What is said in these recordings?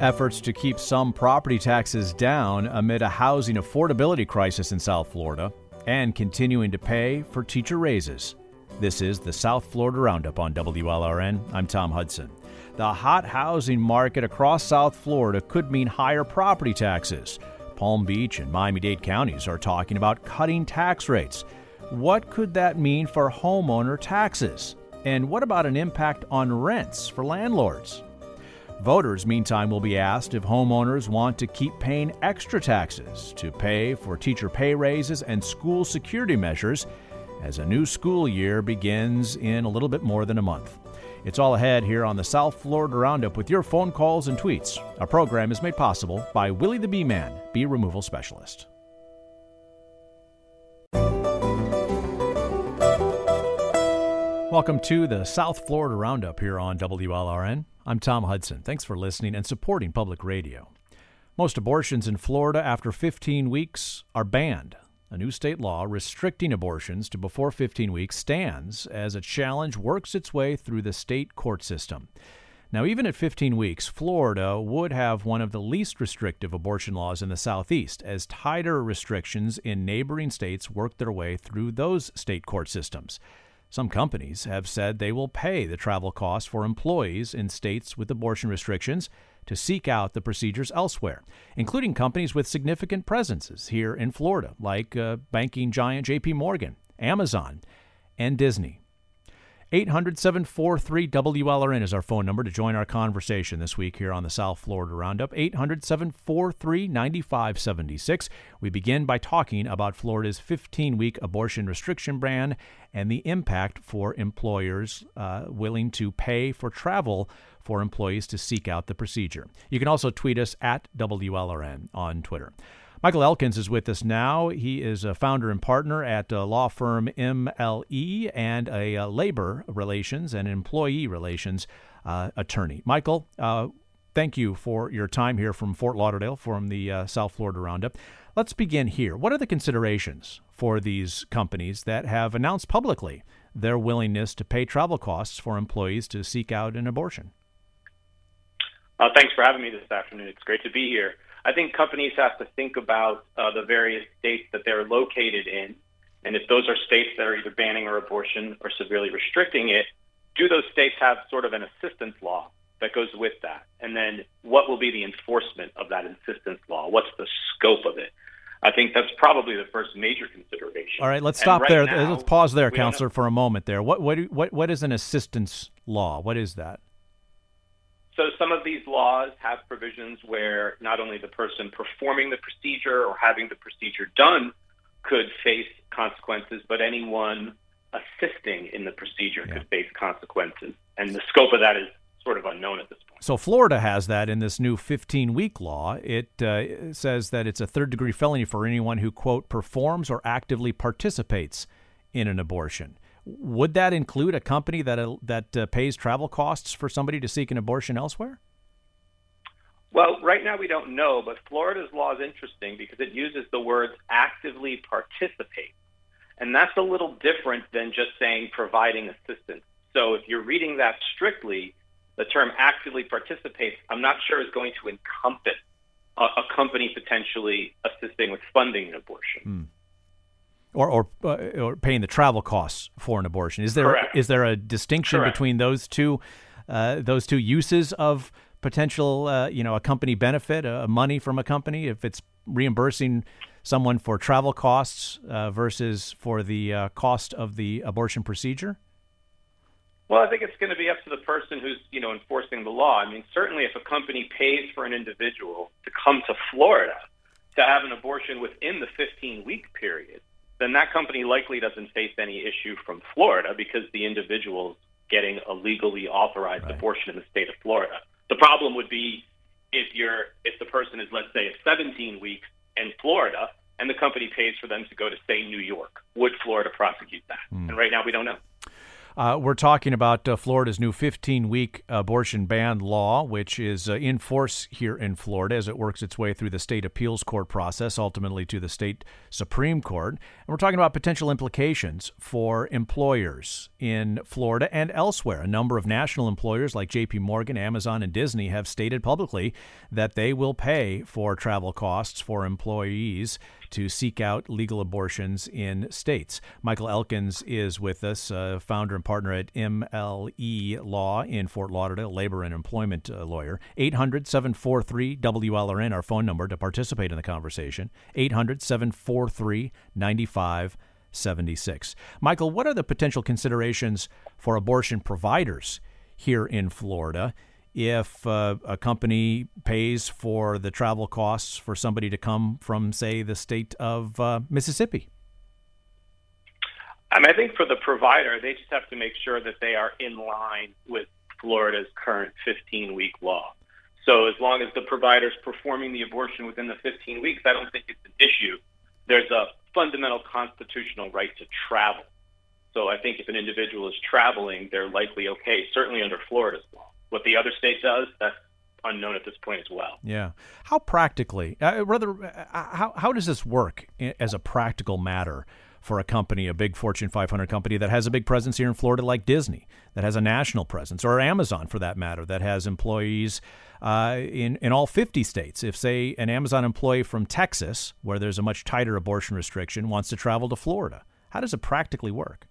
Efforts to keep some property taxes down amid a housing affordability crisis in South Florida and continuing to pay for teacher raises. This is the South Florida Roundup on WLRN. I'm Tom Hudson. The hot housing market across South Florida could mean higher property taxes. Palm Beach and Miami-Dade counties are talking about cutting tax rates. What could that mean for homeowner taxes? And what about an impact on rents for landlords? Voters, meantime, will be asked if homeowners want to keep paying extra taxes to pay for teacher pay raises and school security measures as a new school year begins in a little bit more than a month. It's all ahead here on the South Florida Roundup with your phone calls and tweets. Our program is made possible by Willie the Bee Man, bee removal specialist. Welcome to the South Florida Roundup here on WLRN. I'm Tom Hudson. Thanks for listening and supporting public radio. Most abortions in Florida after 15 weeks are banned. A new state law restricting abortions to before 15 weeks stands as a challenge works its way through the state court system. Now, even at 15 weeks, Florida would have one of the least restrictive abortion laws in the Southeast, as tighter restrictions in neighboring states work their way through those state court systems. Some companies have said they will pay the travel costs for employees in states with abortion restrictions to seek out the procedures elsewhere, including companies with significant presences here in Florida, like banking giant JP Morgan, Amazon, and Disney. 800-743-WLRN is our phone number to join our conversation this week here on the South Florida Roundup, 800-743-9576. We begin by talking about Florida's 15-week abortion restriction ban and the impact for employers willing to pay for travel for employees to seek out the procedure. You can also tweet us at WLRN on Twitter. Michael Elkins is with us now. He is a founder and partner at law firm MLE and a labor relations and employee relations attorney. Michael, thank you for your time here from Fort Lauderdale from the South Florida Roundup. Let's begin here. What are the considerations for these companies that have announced publicly their willingness to pay travel costs for employees to seek out an abortion? Thanks for having me this afternoon. It's great to be here. I think companies have to think about the various states that they're located in, and if those are states that are either banning or abortion or severely restricting it, do those states have sort of an assistance law that goes with that? And then what will be the enforcement of that assistance law? What's the scope of it? I think that's probably the first major consideration. All right, let's stop there. Let's pause there, Counselor, for a moment there. What is an assistance law? What is that? So some of these laws have provisions where not only the person performing the procedure or having the procedure done could face consequences, but anyone assisting in the procedure could face consequences. And the scope of that is sort of unknown at this point. So Florida has that in this new 15-week law. It says that it's a third-degree felony for anyone who, quote, performs or actively participates in an abortion. Would that include a company that pays travel costs for somebody to seek an abortion elsewhere? Well, right now we don't know, but Florida's law is interesting because it uses the words actively participate. And that's a little different than just saying providing assistance. So if you're reading that strictly, the term actively participates, I'm not sure is going to encompass a company potentially assisting with funding an abortion. Or paying the travel costs for an abortion. Is there a distinction between those two uses of potential a company benefit, money from a company, if it's reimbursing someone for travel costs versus for the cost of the abortion procedure? Well, I think it's going to be up to the person who's enforcing the law. I mean, certainly if a company pays for an individual to come to Florida to have an abortion within the 15-week period, then that company likely doesn't face any issue from Florida because the individual's getting a legally authorized abortion in the state of Florida. The problem would be if the person is, let's say, 17 weeks in Florida and the company pays for them to go to, say, New York. Would Florida prosecute that? And right now we don't know. We're talking about Florida's new 15-week abortion ban law, which is in force here in Florida as it works its way through the state appeals court process, ultimately to the state Supreme Court. And we're talking about potential implications for employers in Florida and elsewhere. A number of national employers like JP Morgan, Amazon, and Disney have stated publicly that they will pay for travel costs for employees to seek out legal abortions in states. Michael Elkins is with us, founder and partner at MLE Law in Fort Lauderdale, labor and employment lawyer. 800-743-WLRN, our phone number to participate in the conversation. 800-743-9576. Michael, what are the potential considerations for abortion providers here in Florida if a company pays for the travel costs for somebody to come from, say, the state of Mississippi? I think for the provider, they just have to make sure that they are in line with Florida's current 15-week law. So as long as the provider's performing the abortion within the 15 weeks, I don't think it's an issue. There's a fundamental constitutional right to travel. So I think if an individual is traveling, they're likely okay, certainly under Florida's law. What the other state does, that's unknown at this point as well. Yeah. How practically, how does this work as a practical matter for a company, a big Fortune 500 company that has a big presence here in Florida like Disney, that has a national presence, or Amazon for that matter, that has employees in all 50 states? If, say, an Amazon employee from Texas, where there's a much tighter abortion restriction, wants to travel to Florida, how does it practically work?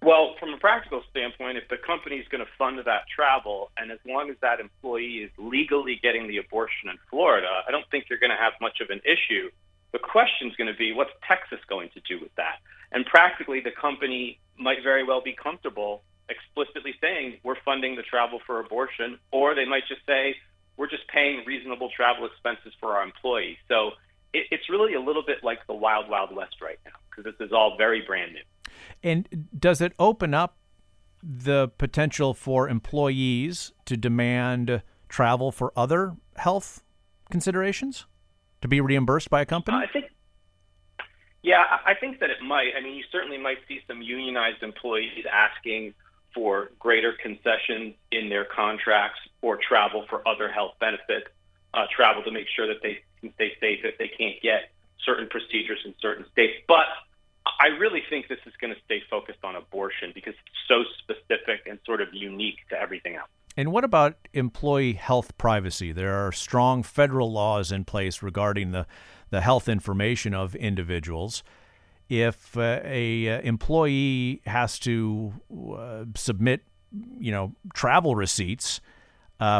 Well, from a practical standpoint, if the company's going to fund that travel, and as long as that employee is legally getting the abortion in Florida, I don't think you're going to have much of an issue. The question's going to be, what's Texas going to do with that? And practically, the company might very well be comfortable explicitly saying, we're funding the travel for abortion, or they might just say, we're just paying reasonable travel expenses for our employees. So it's really a little bit like the wild, wild west right now, because this is all very brand new. And does it open up the potential for employees to demand travel for other health considerations to be reimbursed by a company? I think that it might. I mean, you certainly might see some unionized employees asking for greater concessions in their contracts or travel for other health benefits, travel to make sure that they can stay safe if they can't get certain procedures in certain states. But I really think this is going to stay focused on abortion because it's so specific and sort of unique to everything else. And what about employee health privacy? There are strong federal laws in place regarding the health information of individuals. If a employee has to submit, travel receipts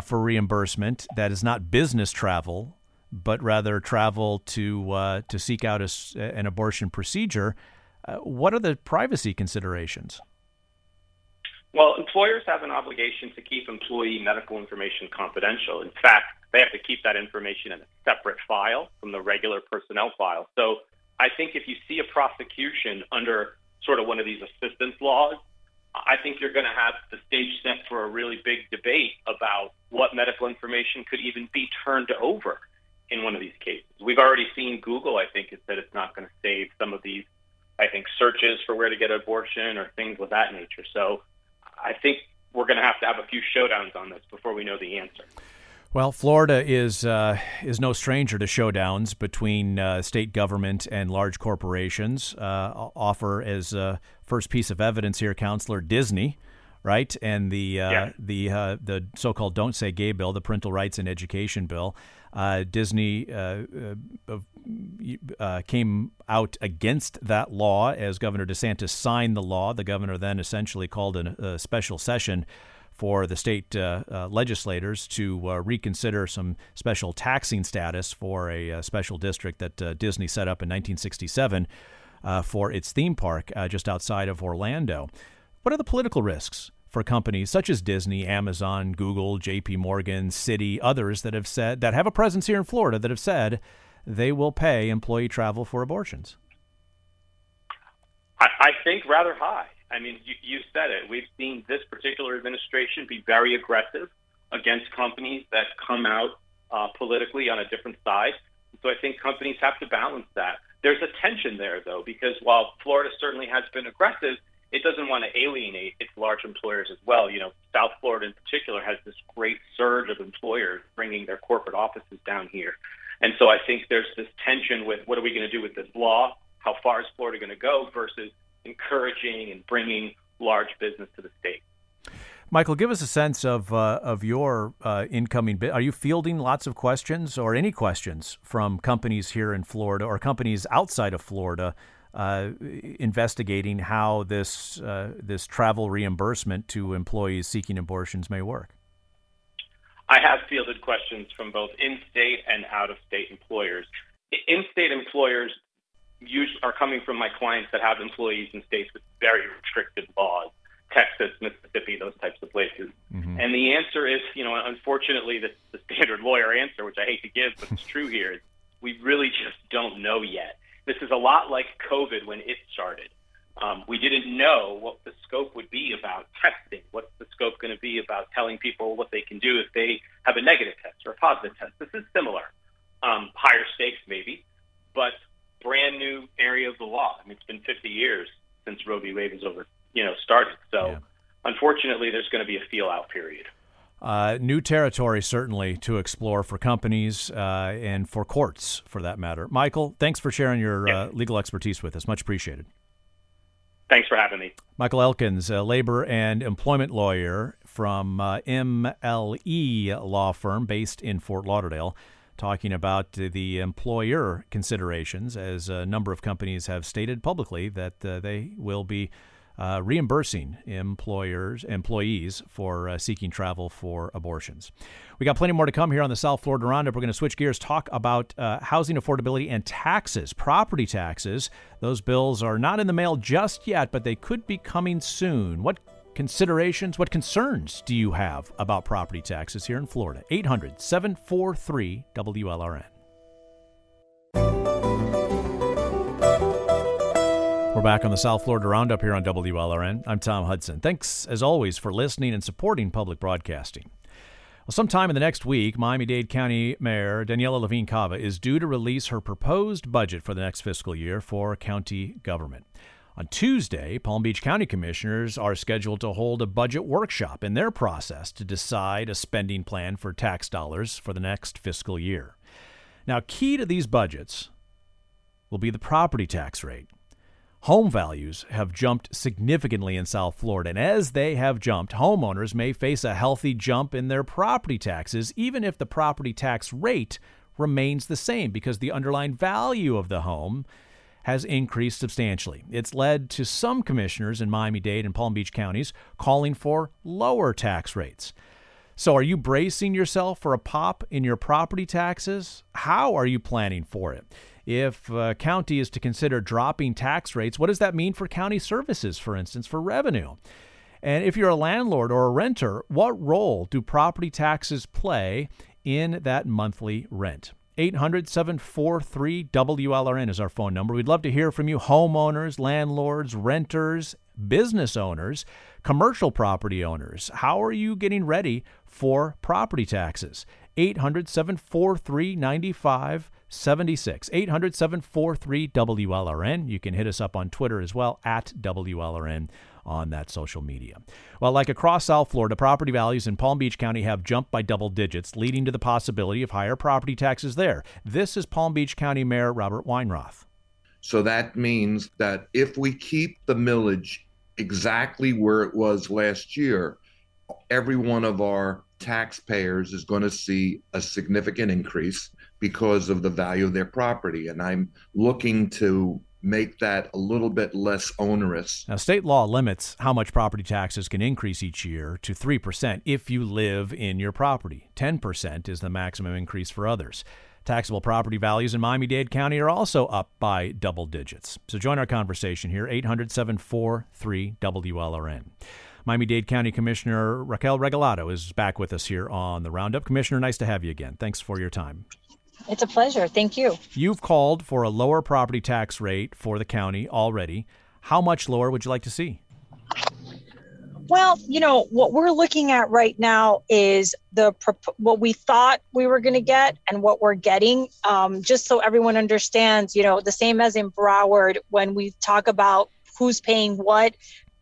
for reimbursement, that is not business travel, but rather travel to seek out an abortion procedure. What are the privacy considerations? Well, employers have an obligation to keep employee medical information confidential. In fact, they have to keep that information in a separate file from the regular personnel file. So I think if you see a prosecution under sort of one of these assistance laws, I think you're going to have the stage set for a really big debate about what medical information could even be turned over in one of these cases. We've already seen Google, I think, has said it's not going to save some of these, I think, searches for where to get an abortion or things of that nature. So I think we're going to have a few showdowns on this before we know the answer. Well, Florida is no stranger to showdowns between state government and large corporations. Offer as first piece of evidence here, Counselor Disney, right? And the so-called Don't Say Gay bill, the Parental Rights in Education bill. Disney came out against that law as Governor DeSantis signed the law. The governor then essentially called a special session for the state legislators to reconsider some special taxing status for a special district that Disney set up in 1967 for its theme park just outside of Orlando. What are the political risks for companies such as Disney, Amazon, Google, JP Morgan, Citi, others that have said, that have a presence here in Florida, that have said they will pay employee travel for abortions? I think rather high. I mean, you said it. We've seen this particular administration be very aggressive against companies that come out politically on a different side. So I think companies have to balance that. There's a tension there, though, because while Florida certainly has been aggressive, it doesn't want to alienate its large employers as well. You know, South Florida in particular has this great surge of employers bringing their corporate offices down here. And so I think there's this tension with what are we going to do with this law? How far is Florida going to go versus encouraging and bringing large business to the state? Michael, give us a sense of your incoming bid. Are you fielding lots of questions or any questions from companies here in Florida or companies outside of Florida investigating how this this travel reimbursement to employees seeking abortions may work? I have fielded questions from both in-state and out-of-state employers. In-state employers are coming from my clients that have employees in states with very restricted laws. Texas, Mississippi, those types of places. Mm-hmm. And the answer is, you know, unfortunately, the standard lawyer answer, which I hate to give, but it's true here, is we really just don't know yet. This is a lot like COVID when it started. We didn't know what the scope would be about testing. What's the scope going to be about telling people what they can do if they have a negative test or a positive test? This is similar. Higher stakes maybe, but brand new area of the law. I mean, it's been 50 years since Roe v. Wade was over. Started. So, yeah. Unfortunately, there's going to be a feel-out period. New territory, certainly, to explore for companies and for courts, for that matter. Michael, thanks for sharing your legal expertise with us. Much appreciated. Thanks for having me. Michael Elkins, a labor and employment lawyer from MLE law firm based in Fort Lauderdale, talking about the employer considerations, as a number of companies have stated publicly that they will be reimbursing employees for seeking travel for abortions. We got plenty more to come here on the South Florida Roundup. We're going to switch gears, talk about housing affordability and taxes, property taxes. Those bills are not in the mail just yet, but they could be coming soon. What considerations, what concerns do you have about property taxes here in Florida? 800-743-WLRN. We're back on the South Florida Roundup here on WLRN. I'm Tom Hudson. Thanks, as always, for listening and supporting public broadcasting. Well, sometime in the next week, Miami-Dade County Mayor Daniela Levine Cava is due to release her proposed budget for the next fiscal year for county government. On Tuesday, Palm Beach County Commissioners are scheduled to hold a budget workshop in their process to decide a spending plan for tax dollars for the next fiscal year. Now, key to these budgets will be the property tax rate. Home values have jumped significantly in South Florida, and as they have jumped, homeowners may face a healthy jump in their property taxes, even if the property tax rate remains the same, because the underlying value of the home has increased substantially. It's led to some commissioners in Miami-Dade and Palm Beach counties calling for lower tax rates. So are you bracing yourself for a pop in your property taxes? How are you planning for it? If a county is to consider dropping tax rates, what does that mean for county services, for instance, for revenue? And if you're a landlord or a renter, what role do property taxes play in that monthly rent? 800-743-WLRN is our phone number. We'd love to hear from you, homeowners, landlords, renters, business owners, commercial property owners. How are you getting ready for property taxes? 800-743-9576. 800-743-WLRN. You can hit us up on Twitter as well, at WLRN on that social media. Well, like across South Florida, property values in Palm Beach County have jumped by double digits, leading to the possibility of higher property taxes there. This is Palm Beach County Mayor Robert Weinroth. So that means that if we keep the millage exactly where it was last year, every one of our taxpayers is going to see a significant increase because of the value of their property. And I'm looking to make that a little bit less onerous. Now, state law limits how much property taxes can increase each year to 3% if you live in your property. 10% is the maximum increase for others. Taxable property values in Miami-Dade County are also up by double digits. So join our conversation here, 800-743-WLRN. Miami-Dade County Commissioner Raquel Regalado is back with us here on the Roundup. Commissioner, nice to have you again. Thanks for your time. It's a pleasure. Thank you. You've called for a lower property tax rate for the county already. How much lower would you like to see? Well, you know, what we're looking at right now is what we thought we were going to get and what we're getting. Just so everyone understands, you know, the same as in Broward, when we talk about who's paying what,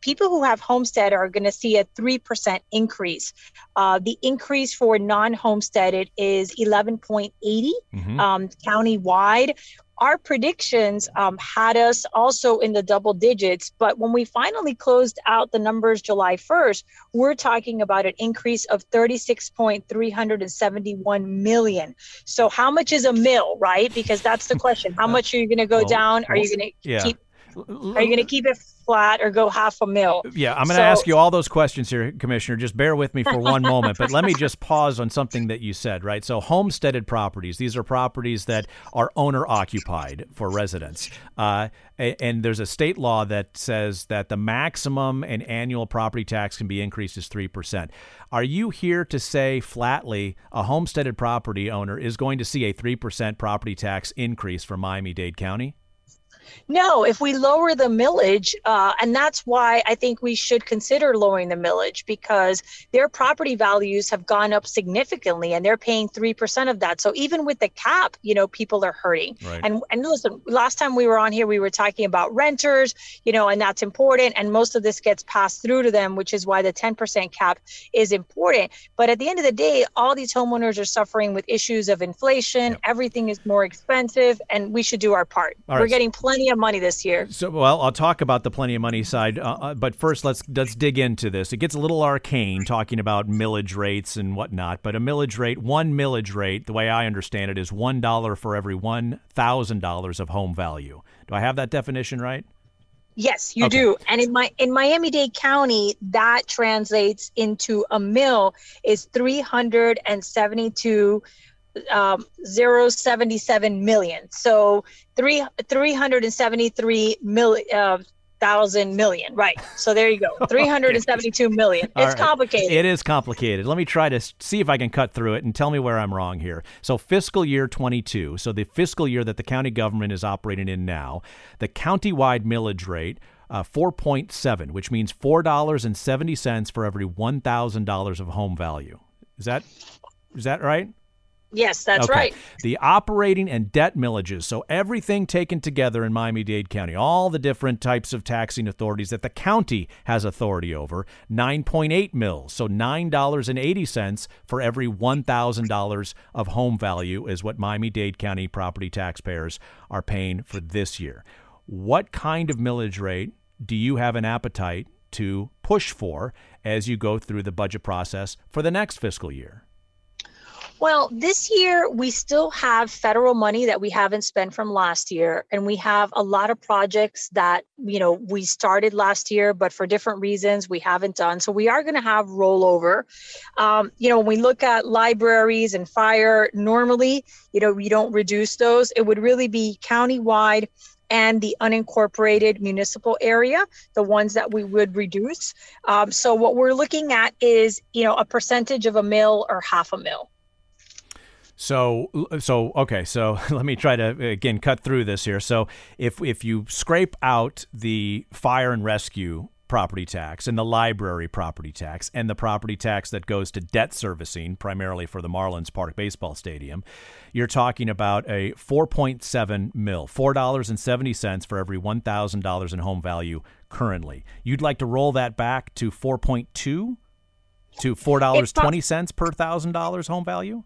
people who have homestead are going to see a 3% increase. The increase for non-homesteaded is 11.80 county-wide. Our predictions had us also in the double digits, but when we finally closed out the numbers July 1st, we're talking about an increase of 36.371 million. So how much is a mill, right? Because that's the question. How much are you going to go down? Are you going to keep? Are you going to keep it flat or go half a mil? Yeah, I'm going to ask you all those questions here, Commissioner. Just bear with me for one moment, but let me just pause on something that you said, right? So homesteaded properties, these are properties that are owner-occupied for residents. And there's a state law that says that the maximum an annual property tax can be increased is 3%. Are you here to say flatly a homesteaded property owner is going to see a 3% property tax increase for Miami-Dade County? No, if we lower the millage, and that's why I think we should consider lowering the millage, because their property values have gone up significantly and they're paying 3% of that. So even with the cap, you know, people are hurting. Right. And listen, last time we were on here, we were talking about renters, you know, and that's important. And most of this gets passed through to them, which is why the 10% cap is important. But at the end of the day, all these homeowners are suffering with issues of inflation. Yep. Everything is more expensive and we should do our part. All right. We're getting plenty of money this year. So, well, I'll talk about the plenty of money side, but first let's dig into this. It gets a little arcane talking about millage rates and whatnot, but a millage rate, one millage rate, the way I understand it, is $1 for every $1,000 of home value. Do I have that definition right? Yes, you do. And in Miami-Dade County, that translates into a mill is 372 0.77 million. So 373,000 million. Right. So there you go. 372 million. It's complicated. It is complicated. Let me try to see if I can cut through it and tell me where I'm wrong here. So fiscal year 22. So the fiscal year that the county government is operating in now, the countywide millage rate 4.7, which means $4.70 for every $1,000 of home value. Is that right? Yes, that's right. The operating and debt millages, so everything taken together in Miami-Dade County, all the different types of taxing authorities that the county has authority over, 9.8 mils, so $9.80 for every $1,000 of home value is what Miami-Dade County property taxpayers are paying for this year. What kind of millage rate do you have an appetite to push for as you go through the budget process for the next fiscal year? Well, this year, we still have federal money that we haven't spent from last year. And we have a lot of projects that, you know, we started last year, but for different reasons we haven't done. So we are going to have rollover. You know, when we look at libraries and fire, normally, you know, we don't reduce those. It would really be countywide and the unincorporated municipal area, the ones that we would reduce. So what we're looking at is, you know, a percentage of a mil or half a mil. So let me try to, again, cut through this here. So if you scrape out the fire and rescue property tax and the library property tax and the property tax that goes to debt servicing, primarily for the Marlins Park Baseball Stadium, you're talking about a 4.7 mil, $4.70 for every $1,000 in home value currently. You'd like to roll that back to 4.2 to $4.20 per $1,000 home value?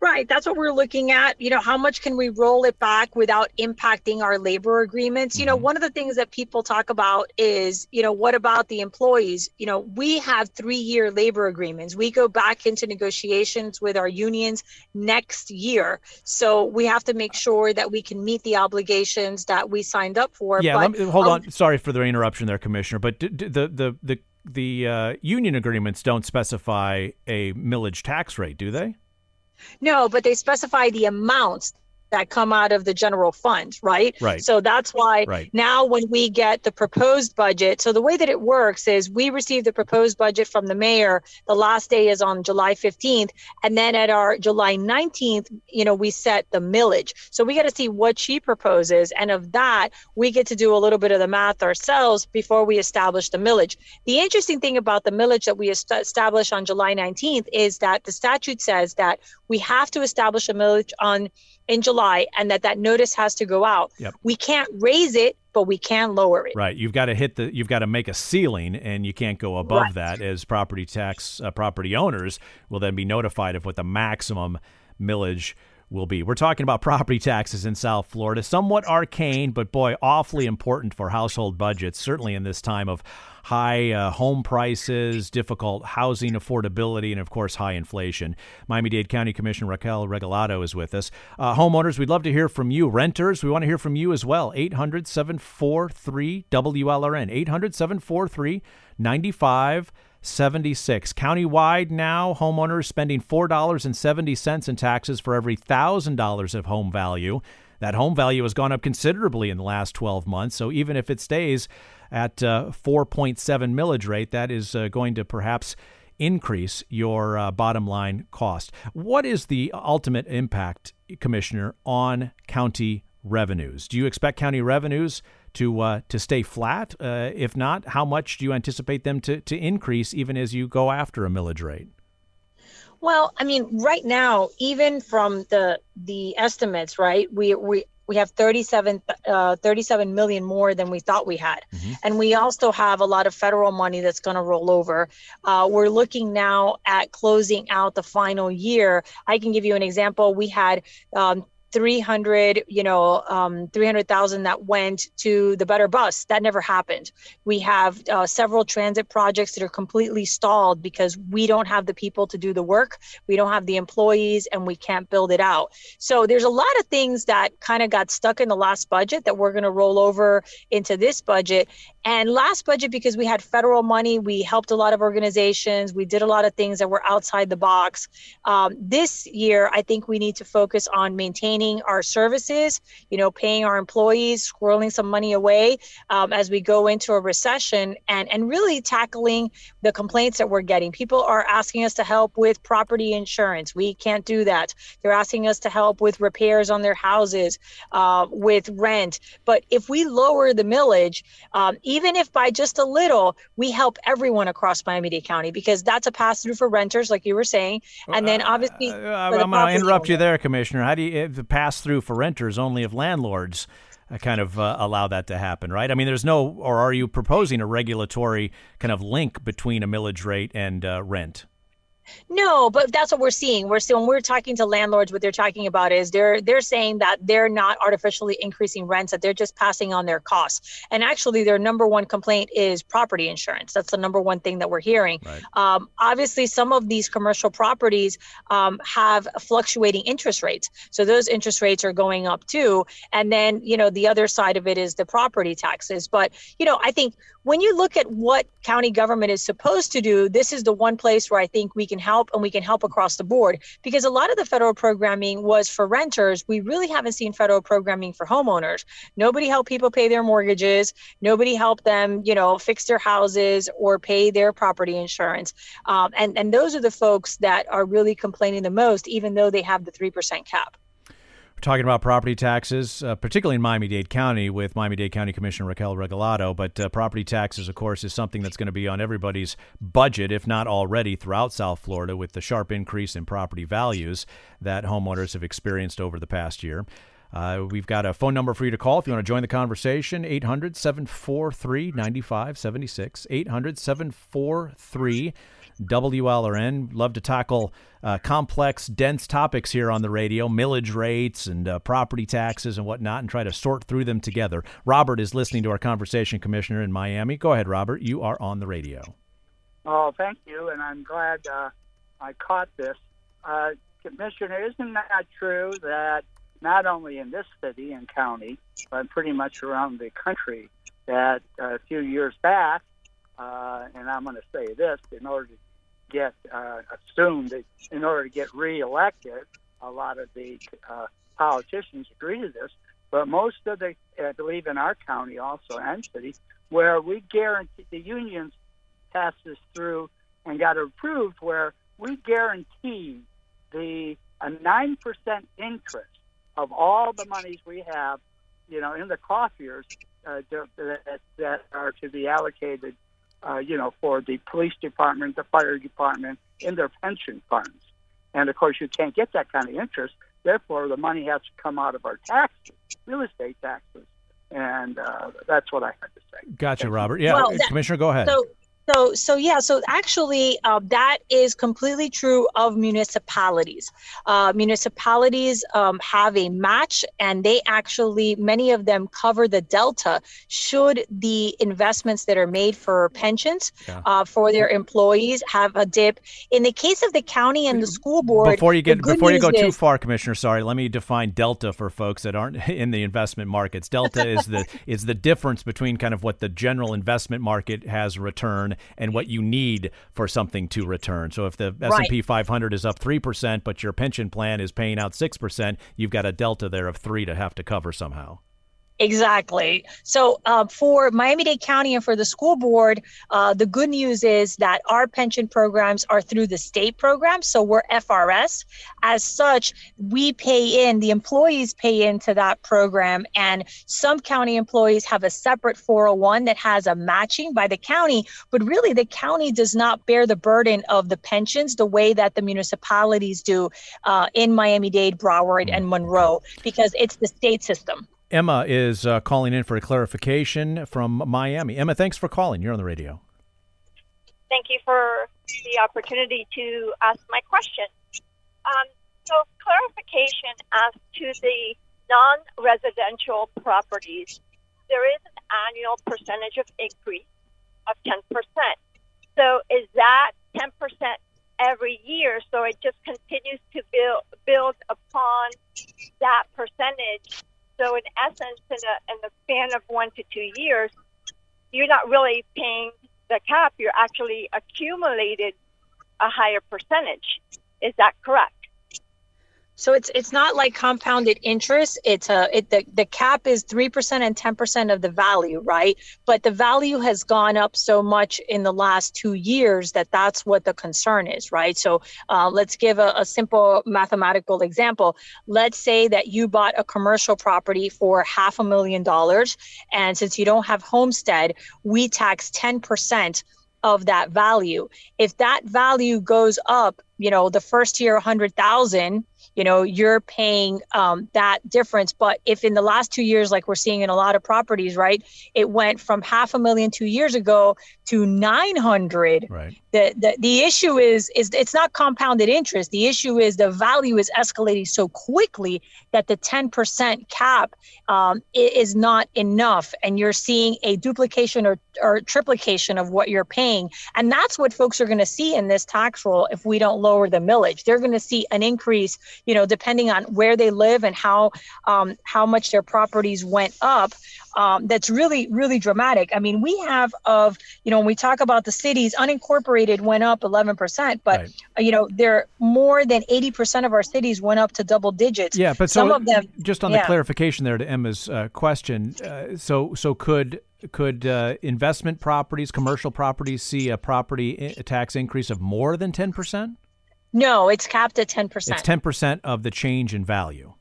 Right. That's what we're looking at. You know, how much can we roll it back without impacting our labor agreements? You know, one of the things that people talk about is, you know, what about the employees? You know, we have 3-year labor agreements. We go back into negotiations with our unions next year. So we have to make sure that we can meet the obligations that we signed up for. Yeah. But, hold on. Sorry for the interruption there, Commissioner. But the union agreements don't specify a millage tax rate, do they? No, but they specify the amounts that come out of the general fund, right? Right. So that's why now when we get the proposed budget, so the way that it works is we receive the proposed budget from the mayor. The last day is on July 15th. And then at our July 19th, you know, we set the millage. So we got to see what she proposes. And of that, we get to do a little bit of the math ourselves before we establish the millage. The interesting thing about the millage that we establish on July 19th is that the statute says that we have to establish a millage in July, and that notice has to go out. Yep. We can't raise it, but we can lower it. Right. You've got to hit the, you've got to make a ceiling, and you can't go above right. that, as property tax property owners will then be notified of what the maximum millage will be. We're talking about property taxes in South Florida, somewhat arcane, but boy, awfully important for household budgets, certainly in this time of high home prices, difficult housing affordability, and of course, high inflation. Miami-Dade County Commissioner Raquel Regalado is with us. Homeowners, we'd love to hear from you. Renters, we want to hear from you as well. 800-743-WLRN, 800-743-9576. Countywide now, homeowners spending $4.70 in taxes for every $1,000 of home value. That home value has gone up considerably in the last 12 months. So even if it stays at 4.7 millage rate, that is going to perhaps increase your bottom line cost. What is the ultimate impact, Commissioner, on county revenues? Do you expect county revenues to stay flat? If not, how much do you anticipate them to increase even as you go after a millage rate? Well, I mean, right now, even from the estimates, right, we have 37 million more than we thought we had. Mm-hmm. And we also have a lot of federal money that's going to roll over. We're looking now at closing out the final year. I can give you an example. We had 300,000 that went to the Better Bus. That never happened. We have several transit projects that are completely stalled because we don't have the people to do the work. We don't have the employees, and we can't build it out. So there's a lot of things that kind of got stuck in the last budget that we're going to roll over into this budget. And last budget, because we had federal money, we helped a lot of organizations. We did a lot of things that were outside the box. This year, I think we need to focus on maintaining our services, you know, paying our employees, squirreling some money away as we go into a recession, and really tackling the complaints that we're getting. People are asking us to help with property insurance. We can't do that. They're asking us to help with repairs on their houses, with rent. But if we lower the millage, even if by just a little, we help everyone across Miami-Dade County, because that's a pass-through for renters, like you were saying. And then obviously, I'm going to interrupt you there, Commissioner. How do you, the pass through for renters only if landlords kind of allow that to happen, right? I mean, there's no, or are you proposing a regulatory kind of link between a millage rate and rent? No, but that's what we're seeing. We're seeing, when we're talking to landlords, what they're talking about is they're saying that they're not artificially increasing rents, that they're just passing on their costs. And actually, their number one complaint is property insurance. That's the number one thing that we're hearing. Right. Obviously, some of these commercial properties have fluctuating interest rates. So those interest rates are going up too. And then, you know, the other side of it is the property taxes. But, you know, I think when you look at what county government is supposed to do, this is the one place where I think we can help, and we can help across the board, because a lot of the federal programming was for renters. We really haven't seen federal programming for homeowners. Nobody helped people pay their mortgages. Nobody helped them, you know, fix their houses or pay their property insurance. And those are the folks that are really complaining the most, even though they have the 3% cap. We're talking about property taxes, particularly in Miami-Dade County, with Miami-Dade County Commissioner Raquel Regalado. But property taxes, of course, is something that's going to be on everybody's budget, if not already, throughout South Florida, with the sharp increase in property values that homeowners have experienced over the past year. We've got a phone number for you to call if you want to join the conversation, 800-743-9576, 800-743-9576. WLRN. Love to tackle complex, dense topics here on the radio, millage rates and property taxes and whatnot, and try to sort through them together. Robert is listening to our conversation, Commissioner, in Miami. Go ahead, Robert. You are on the radio. Oh, thank you, and I'm glad I caught this. Commissioner, isn't that true that not only in this city and county, but pretty much around the country, that a few years back, and I'm going to say this, in order to get assumed that in order to get reelected, a lot of the politicians agree to this, but most of the, I believe in our county also and city, where we guarantee the unions passed this through and got approved, where we guarantee a 9% interest of all the monies we have, you know, in the coffers that are to be allocated, for the police department, the fire department, in their pension funds. And, of course, you can't get that kind of interest. Therefore, the money has to come out of our taxes, real estate taxes. And that's what I had to say. Gotcha, Robert. Yeah, well, Commissioner, go ahead. So, that is completely true of municipalities. Municipalities have a match, and they actually, many of them cover the delta should the investments that are made for pensions for their employees have a dip. In the case of the county and the school board. Before you go too far, Commissioner, sorry, let me define delta for folks that aren't in the investment markets. Delta is the difference between kind of what the general investment market has returned and what you need for something to return. So if the S&P 500 is up 3%, but your pension plan is paying out 6%, you've got a delta there of 3 to have to cover somehow. Exactly. So for Miami-Dade County and for the school board, the good news is that our pension programs are through the state program. So we're FRS. As such, we pay in, the employees pay into that program. And some county employees have a separate 401 that has a matching by the county. But really, the county does not bear the burden of the pensions the way that the municipalities do in Miami-Dade, Broward, and Monroe, because it's the state system. Emma is calling in for a clarification from Miami. Emma, thanks for calling. You're on the radio. Thank you for the opportunity to ask my question. So clarification as to the non-residential properties. There is an annual percentage of increase of 10%. So is that 10% every year? So it just continues to build upon that percentage. So in essence, in the span of 1 to 2 years, you're not really paying the cap. You're actually accumulated a higher percentage. Is that correct? So it's not like compounded interest. The cap is 3% and 10% of the value, right? But the value has gone up so much in the last 2 years that that's what the concern is, right? So let's give a simple mathematical example. Let's say that you bought a commercial property for $500,000, and since you don't have homestead, we tax 10% of that value. If that value goes up, the first year $100,000. You're paying that difference. But if in the last 2 years, like we're seeing in a lot of properties, right, it went from $500,000 2 years ago to $900,000. Right. The issue is it's not compounded interest. The issue is the value is escalating so quickly that the 10% cap is not enough. And you're seeing a duplication or triplication of what you're paying. And that's what folks are going to see in this tax roll if we don't lower the millage. They're going to see an increase, depending on where they live and how much their properties went up. That's really, really dramatic. I mean, we have when we talk about the cities, unincorporated went up 11%, but, there more than 80% of our cities went up to double digits. Yeah, but some of them. Just on the clarification there to Emma's question, so could investment properties, commercial properties see a property tax increase of more than 10%? No, it's capped at 10%. It's 10% of the change in value.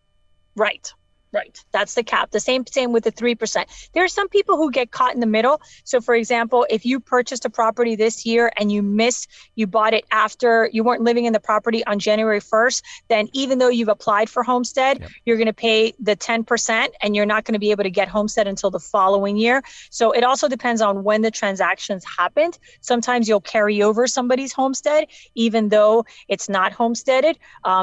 Right. Right. That's the cap. The same with the 3%. There are some people who get caught in the middle. So, for example, if you purchased a property this year and you bought it after you weren't living in the property on January 1st, then even though you've applied for homestead, you're going to pay the 10% and you're not going to be able to get homestead until the following year. So it also depends on when the transactions happened. Sometimes you'll carry over somebody's homestead, even though it's not homesteaded.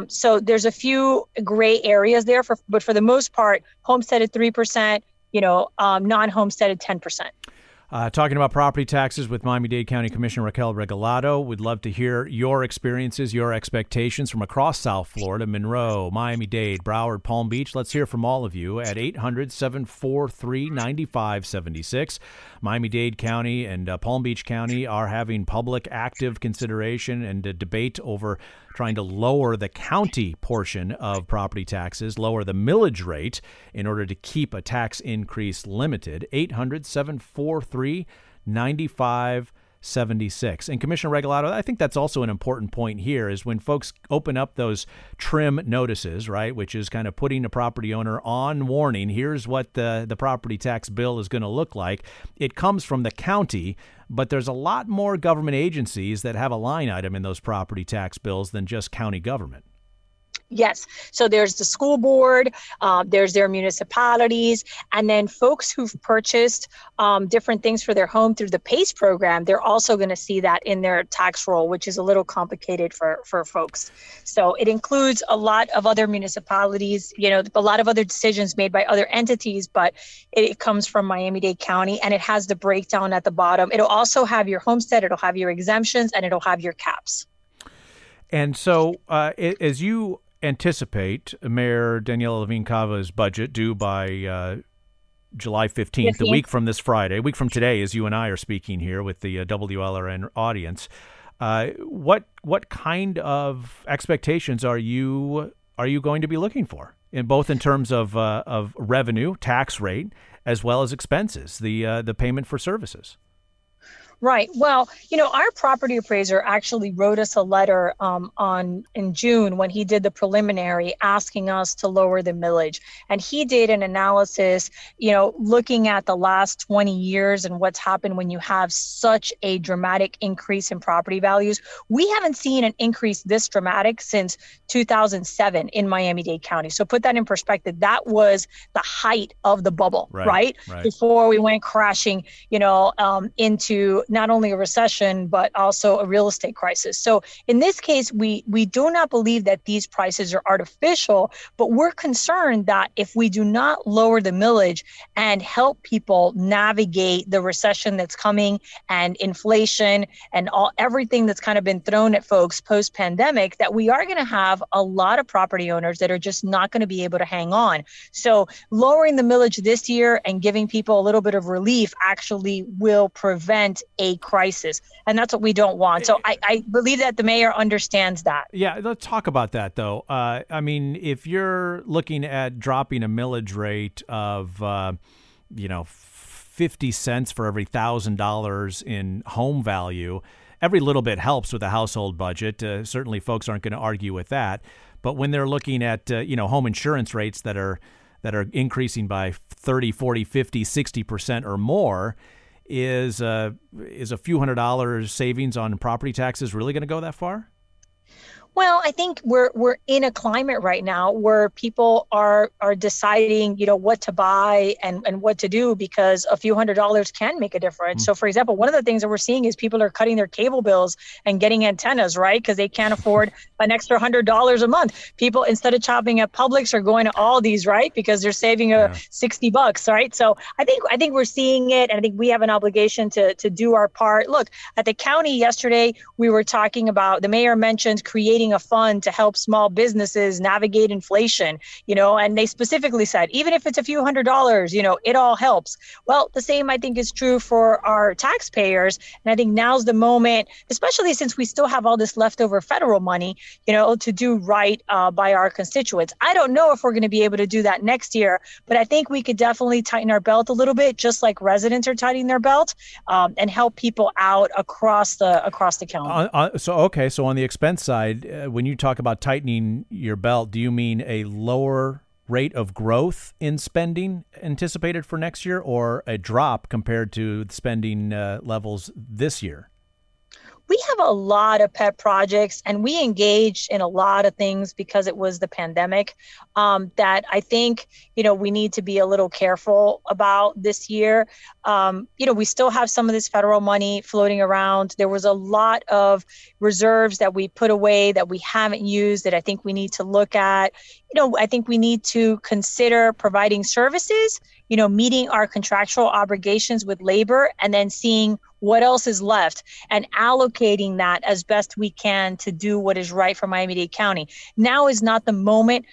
So there's a few gray areas there, but for the most part, homesteaded 3%, non-homesteaded 10%. Talking about property taxes with Miami-Dade County Commissioner Raquel Regalado. We'd love to hear your experiences, your expectations from across South Florida, Monroe, Miami-Dade, Broward, Palm Beach. Let's hear from all of you at 800-743-9576. Miami-Dade County and Palm Beach County are having public active consideration and a debate over trying to lower the county portion of property taxes, lower the millage rate in order to keep a tax increase limited. 800-743-9576. And Commissioner Regalado, I think that's also an important point here is when folks open up those trim notices, right, which is kind of putting a property owner on warning, here's what the property tax bill is going to look like. It comes from the county, but there's a lot more government agencies that have a line item in those property tax bills than just county government. Yes. So there's the school board, there's their municipalities, and then folks who've purchased different things for their home through the PACE program, they're also going to see that in their tax roll, which is a little complicated for folks. So it includes a lot of other municipalities, you know, a lot of other decisions made by other entities, but it comes from Miami-Dade County, and it has the breakdown at the bottom. It'll also have your homestead, it'll have your exemptions, and it'll have your caps. And so as you anticipate Mayor Daniela Levine Cava's budget due by July 15th, a week from this Friday, a week from today, as you and I are speaking here with the WLRN audience, what kind of expectations are you going to be looking for, in both in terms of revenue, tax rate, as well as expenses, the payment for services? Right. Well, you know, our property appraiser actually wrote us a letter in June when he did the preliminary, asking us to lower the millage. And he did an analysis, you know, looking at the last 20 years and what's happened when you have such a dramatic increase in property values. We haven't seen an increase this dramatic since 2007 in Miami-Dade County. So put that in perspective. That was the height of the bubble, right? Before we went crashing, you know, into not only a recession, but also a real estate crisis. So in this case, we do not believe that these prices are artificial, but we're concerned that if we do not lower the millage and help people navigate the recession that's coming and inflation and everything that's kind of been thrown at folks post-pandemic, that we are going to have a lot of property owners that are just not going to be able to hang on. So lowering the millage this year and giving people a little bit of relief actually will prevent a crisis, and that's what we don't want. So I believe that the mayor understands that. Yeah, let's talk about that, though. I mean, if you're looking at dropping a millage rate of, 50 cents for every $1,000 in home value, every little bit helps with a household budget. Certainly, folks aren't going to argue with that. But when they're looking at, home insurance rates that are increasing by 30, 40, 50, 60% or more, is a few $100 savings on property taxes really going to go that far? Well, I think we're in a climate right now where people are deciding, what to buy and what to do, because a few $100 can make a difference. Mm-hmm. So, for example, one of the things that we're seeing is people are cutting their cable bills and getting antennas, right? Because they can't afford an extra $100 a month. People, instead of shopping at Publix, are going to Aldi's, right? Because they're saving $60, right? So I think we're seeing it, and I think we have an obligation to do our part. Look, at the county yesterday, we were talking about, the mayor mentioned creating a fund to help small businesses navigate inflation, and they specifically said, even if it's a few $100, it all helps. Well, the same, I think, is true for our taxpayers. And I think now's the moment, especially since we still have all this leftover federal money, to do right by our constituents. I don't know if we're going to be able to do that next year, but I think we could definitely tighten our belt a little bit, just like residents are tightening their belt, and help people out across the county. So on the expense side, when you talk about tightening your belt, do you mean a lower rate of growth in spending anticipated for next year, or a drop compared to spending levels this year? We have a lot of pet projects, and we engaged in a lot of things because it was the pandemic that I think, we need to be a little careful about this year. We still have some of this federal money floating around. There was a lot of reserves that we put away that we haven't used that I think we need to look at. I think we need to consider providing services, meeting our contractual obligations with labor, and then seeing what else is left and allocating that as best we can to do what is right for Miami-Dade County. Now is not the moment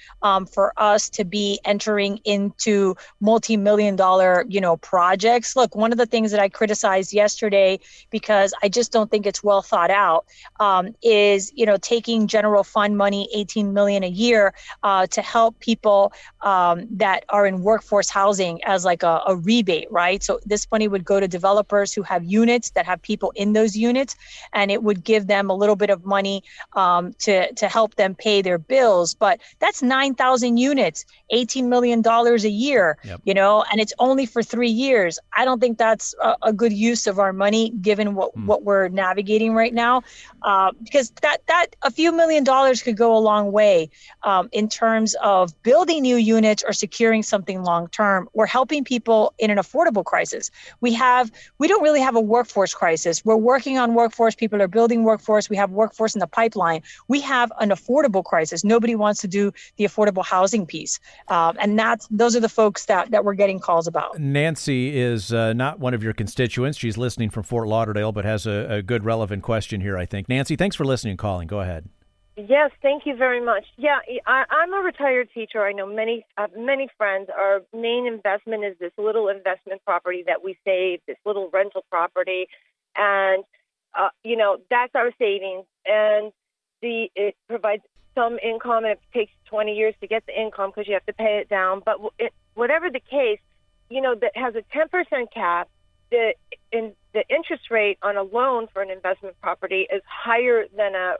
for us to be entering into multi-million-dollar, projects. Look, one of the things that I criticized yesterday, because I just don't think it's well thought out, is, taking general fund money, $18 million a year, to help people that are in workforce housing as like a rebate, right? So this money would go to developers who have units units, that have people in those units, and it would give them a little bit of money to help them pay their bills. But that's 9,000 units, $18 million a year, yep. You know, and it's only for 3 years. I don't think that's a good use of our money, given what we're navigating right now, because that a few $1 million could go a long way in terms of building new units or securing something long-term. We're helping people in an affordable crisis. We don't really have a workforce crisis. We're working on workforce. People are building workforce. We have workforce in the pipeline. We have an affordable crisis. Nobody wants to do the affordable housing piece. And those are the folks that we're getting calls about. Nancy is not one of your constituents. She's listening from Fort Lauderdale, but has a good relevant question here, I think. Nancy, thanks for listening and calling. Go ahead. Yes, thank you very much. Yeah, I'm a retired teacher. I know many friends. Our main investment is this little investment property that we saved, this little rental property. And, you know, that's our savings. And it provides some income. It takes 20 years to get the income because you have to pay it down. But whatever the case, you know, that has a 10% cap. The interest rate on a loan for an investment property is higher than a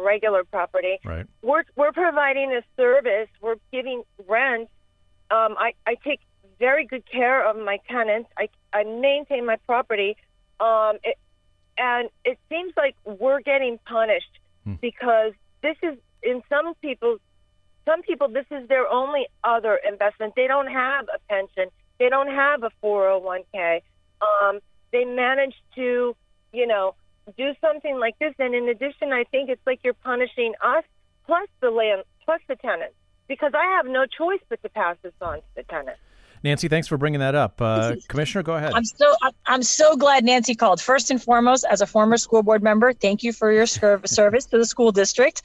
regular property. Right. We're providing a service. We're giving rent. I take very good care of my tenants. I maintain my property. And it seems like we're getting punished because this is, in some people, this is their only other investment. They don't have a pension. They don't have a 401k. They managed to, you know, do something like this. And in addition, I think it's like you're punishing us plus the land, plus the tenants, because I have no choice but to pass this on to the tenants. Nancy, thanks for bringing that up. Commissioner, go ahead. I'm so glad Nancy called. First and foremost, as a former school board member, thank you for your service to the school district.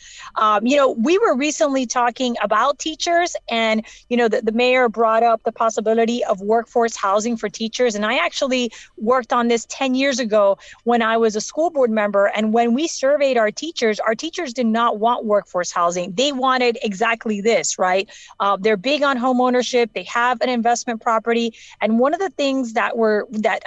You know, we were recently talking about teachers, and, you know, the mayor brought up the possibility of workforce housing for teachers. And I actually worked on this 10 years ago when I was a school board member. And when we surveyed our teachers did not want workforce housing. They wanted exactly this, right? They're big on home ownership. They have an investment property. And one of the things that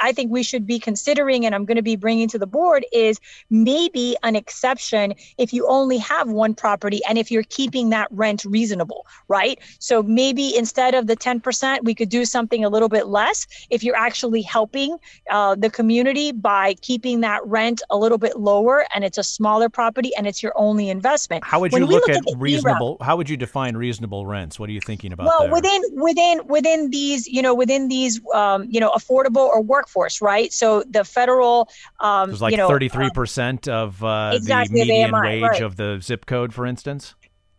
I think we should be considering, and I'm going to be bringing to the board, is maybe an exception if you only have one property and if you're keeping that rent reasonable, right? So maybe instead of the 10%, we could do something a little bit less if you're actually helping the community by keeping that rent a little bit lower, and it's a smaller property and it's your only investment. How would you look at reasonable? How would you define reasonable rents? What are you thinking about? Well, there? within these you know, affordable or workforce, right? So the federal, there's like 33% of the median wage of the zip code, for instance.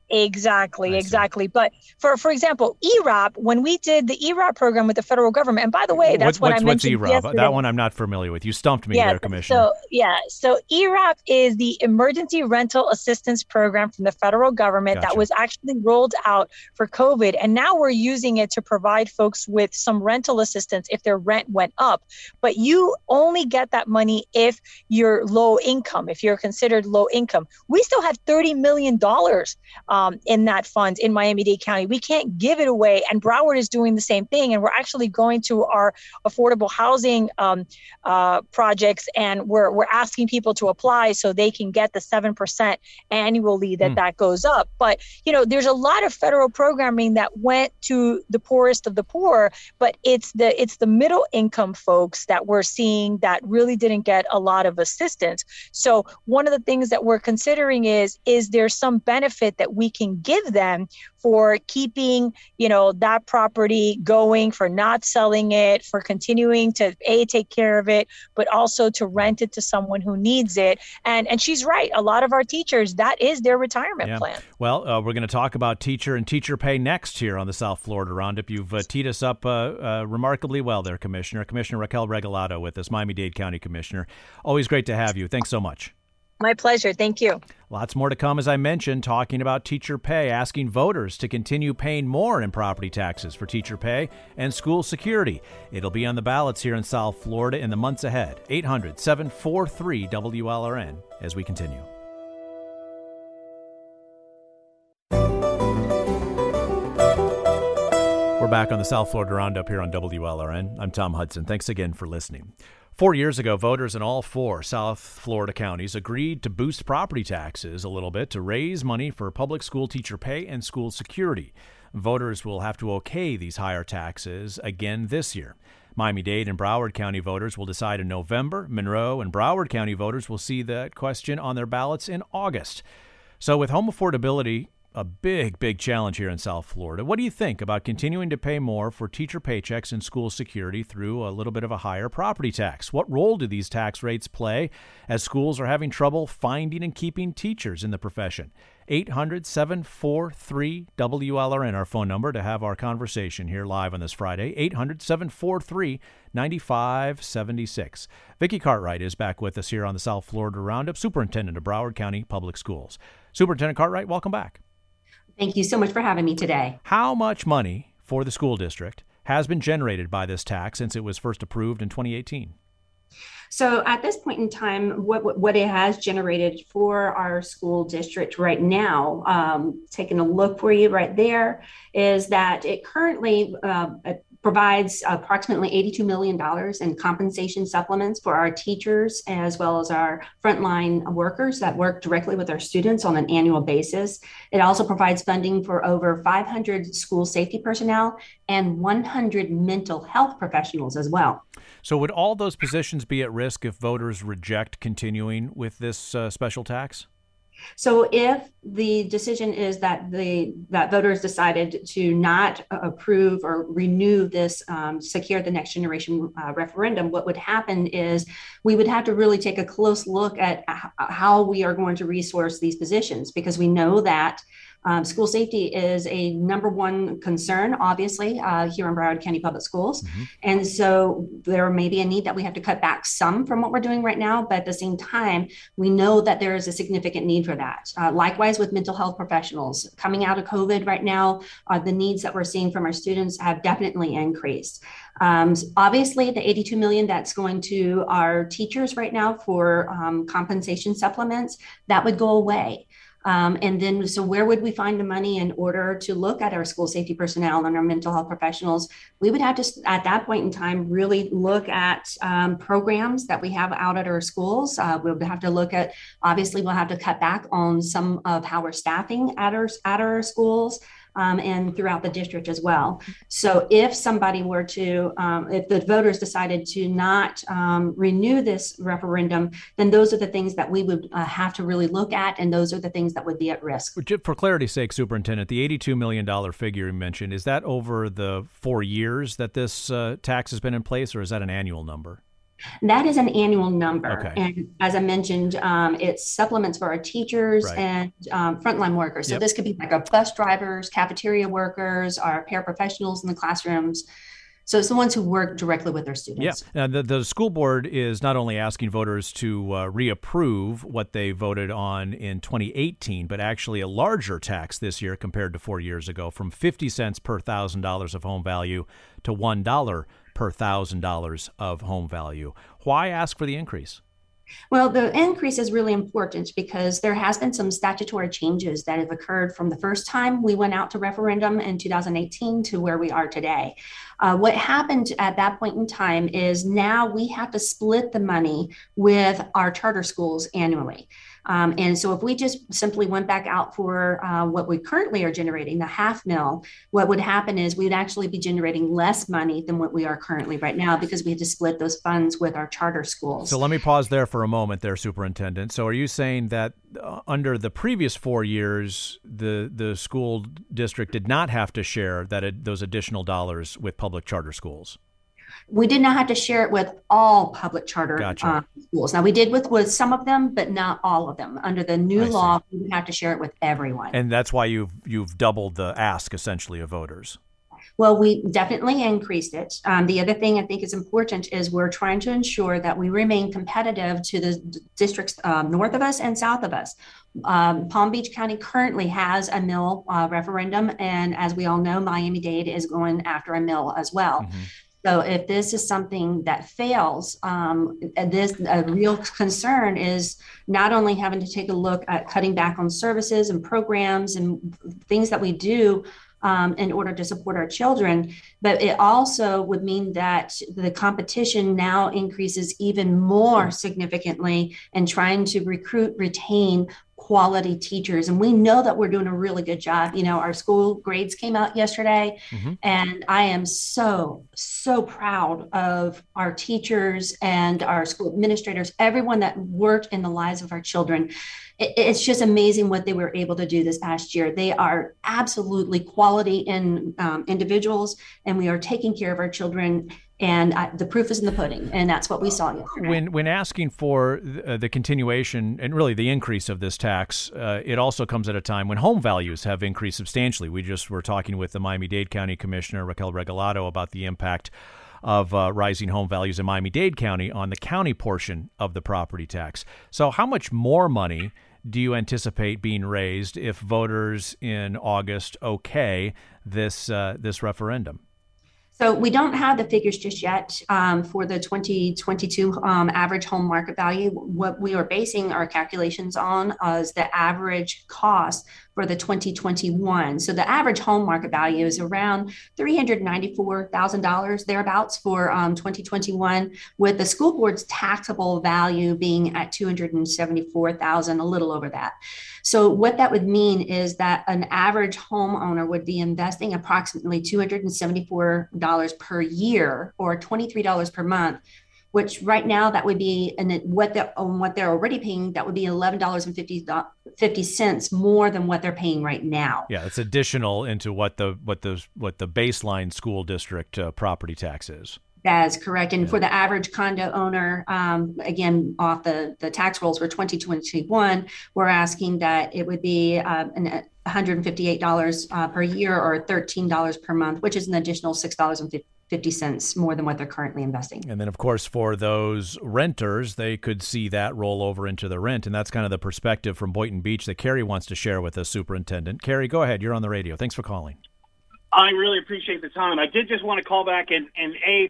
Exactly. But for example, ERAP, when we did the ERAP program with the federal government, and by the way, that's what I mentioned. What's ERAP? Yesterday. That one I'm not familiar with. You stumped me there, Commissioner. So ERAP is the Emergency Rental Assistance Program from the federal government that was actually rolled out for COVID. And now we're using it to provide folks with some rental assistance if their rent went up. But you only get that money if you're low income, if you're considered low income. We still have $30 million in that fund in Miami-Dade County. We can't give it away. And Broward is doing the same thing. And we're actually going to our affordable housing projects, and we're asking people to apply so they can get the 7% annually that goes up. But, you know, there's a lot of federal programming that went to the poorest of the poor, but it's the middle income folks that we're seeing that really didn't get a lot of assistance. So one of the things that we're considering is there some benefit that we can give them for keeping, you know, that property going, for not selling it, for continuing to take care of it, but also to rent it to someone who needs it. And she's right. A lot of our teachers, that is their retirement plan. Well, we're going to talk about teacher and teacher pay next here on the South Florida Roundup. You've teed us up remarkably well there, Commissioner. Commissioner Raquel Regalado with us, Miami-Dade County Commissioner. Always great to have you. Thanks so much. My pleasure. Thank you. Lots more to come, as I mentioned, talking about teacher pay, asking voters to continue paying more in property taxes for teacher pay and school security. It'll be on the ballots here in South Florida in the months ahead. 800-743-WLRN as we continue. We're back on the South Florida Roundup here on WLRN. I'm Tom Hudson. Thanks again for listening. 4 years ago, voters in all four South Florida counties agreed to boost property taxes a little bit to raise money for public school teacher pay and school security. Voters will have to okay these higher taxes again this year. Miami-Dade and Broward County voters will decide in November. Monroe and Broward County voters will see that question on their ballots in August. So with home affordability, a big challenge here in South Florida. What do you think about continuing to pay more for teacher paychecks and school security through a little bit of a higher property tax? What role do these tax rates play as schools are having trouble finding and keeping teachers in the profession? 800-743-WLRN, our phone number to have our conversation here live on this Friday, 800-743-9576. Vicki Cartwright is back with us here on the South Florida Roundup, Superintendent of Broward County Public Schools. Superintendent Cartwright, welcome back. Thank you so much for having me today. How much money for the school district has been generated by this tax since it was first approved in 2018? So at this point in time, what it has generated for our school district right now, taking a look for you right there, is that it currently provides approximately $82 million in compensation supplements for our teachers, as well as our frontline workers that work directly with our students on an annual basis. It also provides funding for over 500 school safety personnel and 100 mental health professionals as well. So would all those positions be at risk if voters reject continuing with this special tax? So if the decision is that that voters decided to not approve or renew this, secure the next generation referendum, what would happen is we would have to really take a close look at how we are going to resource these positions, because we know that school safety is a number one concern, obviously, here in Broward County Public Schools. Mm-hmm. And so there may be a need that we have to cut back some from what we're doing right now. But at the same time, we know that there is a significant need for that. Likewise, with mental health professionals coming out of COVID right now, the needs that we're seeing from our students have definitely increased. Obviously, the $82 million that's going to our teachers right now for compensation supplements, that would go away. And then, so where would we find the money in order to look at our school safety personnel and our mental health professionals? We would have to, at that point in time, really look at programs that we have out at our schools. We'll have to look at, obviously, we'll have to cut back on some of how we're staffing at our schools. And throughout the district as well. So if somebody were to, if the voters decided to not renew this referendum, then those are the things that we would have to really look at, and those are the things that would be at risk. For clarity's sake, Superintendent, the $82 million figure you mentioned, is that over the 4 years that this tax has been in place, or is that an annual number? That is an annual number. Okay. And as I mentioned, it's supplements for our teachers, right, and frontline workers. So This could be like our bus drivers, cafeteria workers, our paraprofessionals in the classrooms. So it's the ones who work directly with their students. Yeah. Now, the school board is not only asking voters to reapprove what they voted on in 2018, but actually a larger tax this year compared to 4 years ago, from 50 cents per $1,000 of home value to $1 per $1,000 of home value. Why ask for the increase? Well, the increase is really important because there has been some statutory changes that have occurred from the first time we went out to referendum in 2018 to where we are today. What happened at that point in time is now we have to split the money with our charter schools annually. And so if we just simply went back out for what we currently are generating, the $500,000, what would happen is we'd actually be generating less money than what we are currently right now, because we had to split those funds with our charter schools. So let me pause there for a moment there, Superintendent. So are you saying that under the previous 4 years, the school district did not have to share that those additional dollars with public charter schools? We did not have to share it with all public charter schools. Now, we did with some of them, but not all of them. Under the new law, we would have to share it with everyone. And that's why you've doubled the ask, essentially, of voters. Well, we definitely increased it. The other thing I think is important is we're trying to ensure that we remain competitive to the districts north of us and south of us. Palm Beach County currently has a mill referendum, and as we all know, Miami-Dade is going after a mill as well. Mm-hmm. So if this is something that fails, a real concern is not only having to take a look at cutting back on services and programs and things that we do in order to support our children. But it also would mean that the competition now increases even more significantly in trying to recruit, retain quality teachers. And we know that we're doing a really good job. You know, our school grades came out yesterday, and I am so proud of our teachers and our school administrators, everyone that worked in the lives of our children. It's just amazing what they were able to do this past year. They are absolutely quality in individuals, and we are taking care of our children. And the proof is in the pudding, and that's what we saw yesterday. When asking for the continuation and really the increase of this tax, it also comes at a time when home values have increased substantially. We just were talking with the Miami-Dade County Commissioner, Raquel Regalado, about the impact of rising home values in Miami-Dade County on the county portion of the property tax. So how much more money do you anticipate being raised if voters in August okay this referendum? So we don't have the figures just yet for the 2022 average home market value. What we are basing our calculations on is the average cost for the 2021. So the average home market value is around $394,000 thereabouts for 2021, with the school board's taxable value being at $274,000, a little over that. So what that would mean is that an average homeowner would be investing approximately $274 per year or $23 per month, which right now that would be, and what they're already paying, that would be $11.50 more than what they're paying right now. Yeah, it's additional into what the baseline school district property tax is. That is correct. And for the average condo owner, again, off the tax rolls for 2021, we're asking that it would be $158 per year or $13 per month, which is an additional $6.50 more than what they're currently investing. And then, of course, for those renters, they could see that roll over into the rent. And that's kind of the perspective from Boynton Beach that Carrie wants to share with us, Superintendent. Carrie, go ahead. You're on the radio. Thanks for calling. I really appreciate the time. I did just want to call back and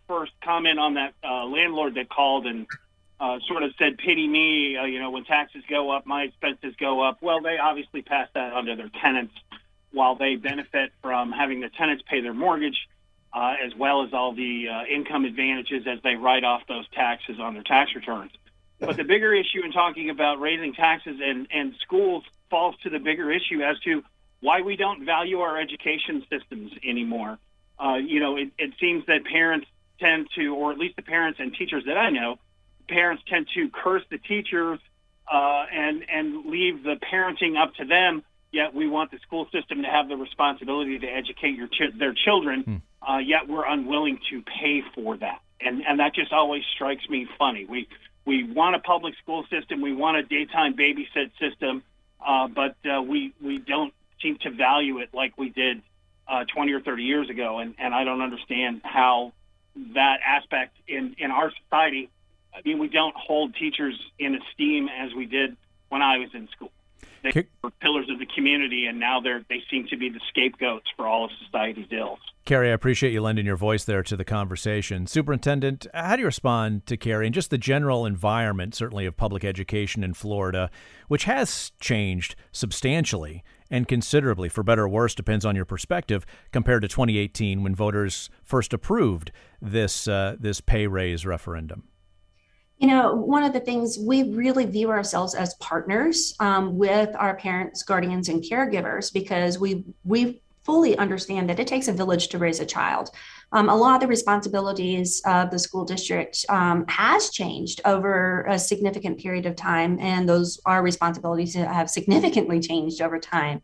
first comment on that landlord that called and sort of said, pity me, you know, when taxes go up, my expenses go up. Well, they obviously pass that on to their tenants while they benefit from having the tenants pay their mortgage as well as all the income advantages as they write off those taxes on their tax returns. But the bigger issue in talking about raising taxes and schools falls to the bigger issue as to why we don't value our education systems anymore. You know, it seems that parents tend to, or at least the parents and teachers that I know, parents tend to curse the teachers and leave the parenting up to them, yet we want the school system to have the responsibility to educate their children. Yet we're unwilling to pay for that. And that just always strikes me funny. We want a public school system. We want a daytime babysit system, but we don't seem to value it like we did 20 or 30 years ago. And I don't understand how that aspect in our society, I mean, we don't hold teachers in esteem as we did when I was in school. They were pillars of the community, and now they seem to be the scapegoats for all of society's ills. Carrie, I appreciate you lending your voice there to the conversation. Superintendent, how do you respond to Carrie and just the general environment, certainly of public education in Florida, which has changed substantially and considerably, for better or worse, depends on your perspective, compared to 2018 when voters first approved this pay raise referendum? You know, one of the things we really view ourselves as partners with our parents, guardians, and caregivers, because we fully understand that it takes a village to raise a child. A lot of the responsibilities of the school district has changed over a significant period of time, and our responsibilities have significantly changed over time.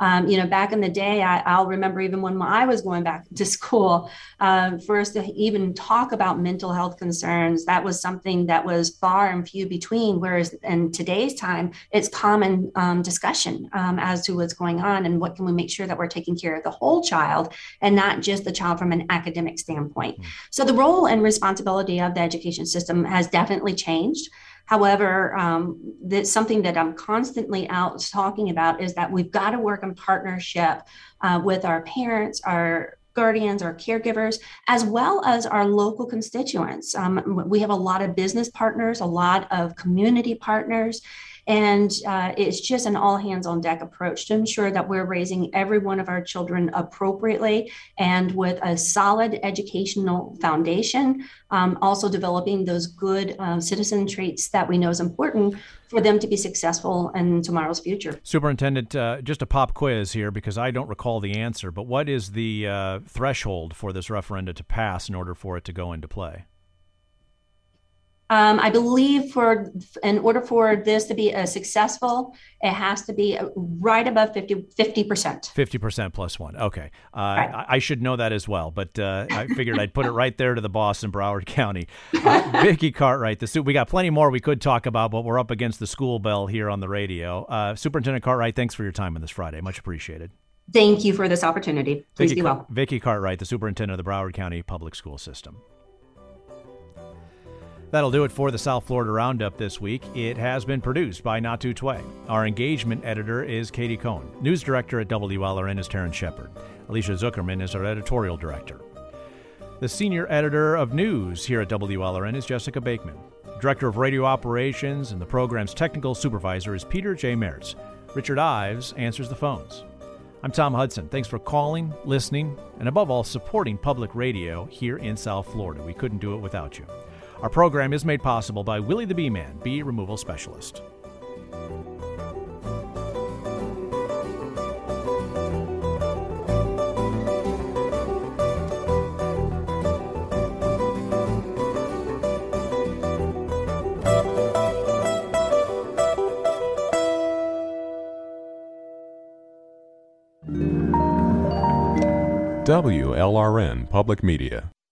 You know, back in the day, I'll remember even when I was going back to school, for us to even talk about mental health concerns, that was something that was far and few between, whereas in today's time, it's common discussion as to what's going on and what can we make sure that we're taking care of the whole child and not just the child from an academic standpoint. So the role and responsibility of the education system has definitely changed. However, that's something that I'm constantly out talking about is that we've got to work in partnership with our parents, our guardians, our caregivers, as well as our local constituents. We have a lot of business partners, a lot of community partners, And it's just an all hands on deck approach to ensure that we're raising every one of our children appropriately and with a solid educational foundation, also developing those good citizen traits that we know is important for them to be successful in tomorrow's future. Superintendent, just a pop quiz here because I don't recall the answer, but what is the threshold for this referenda to pass in order for it to go into play? I believe in order for this to be successful, it has to be right above 50%. 50% plus one. Okay. Right. I should know that as well, but I figured I'd put it right there to the boss in Broward County. Vicki Cartwright, we got plenty more we could talk about, but we're up against the school bell here on the radio. Superintendent Cartwright, thanks for your time on this Friday. Much appreciated. Thank you for this opportunity. Please be well. Vicki Cartwright, the superintendent of the Broward County Public School System. That'll do it for the South Florida Roundup this week. It has been produced by Natu Tway. Our engagement editor is Katie Cohn. News director at WLRN is Terrence Shepard. Alicia Zuckerman is our editorial director. The senior editor of news here at WLRN is Jessica Bakeman. Director of radio operations and the program's technical supervisor is Peter J. Mertz. Richard Ives answers the phones. I'm Tom Hudson. Thanks for calling, listening, and above all, supporting public radio here in South Florida. We couldn't do it without you. Our program is made possible by Willie the Bee Man, bee removal specialist. WLRN Public Media.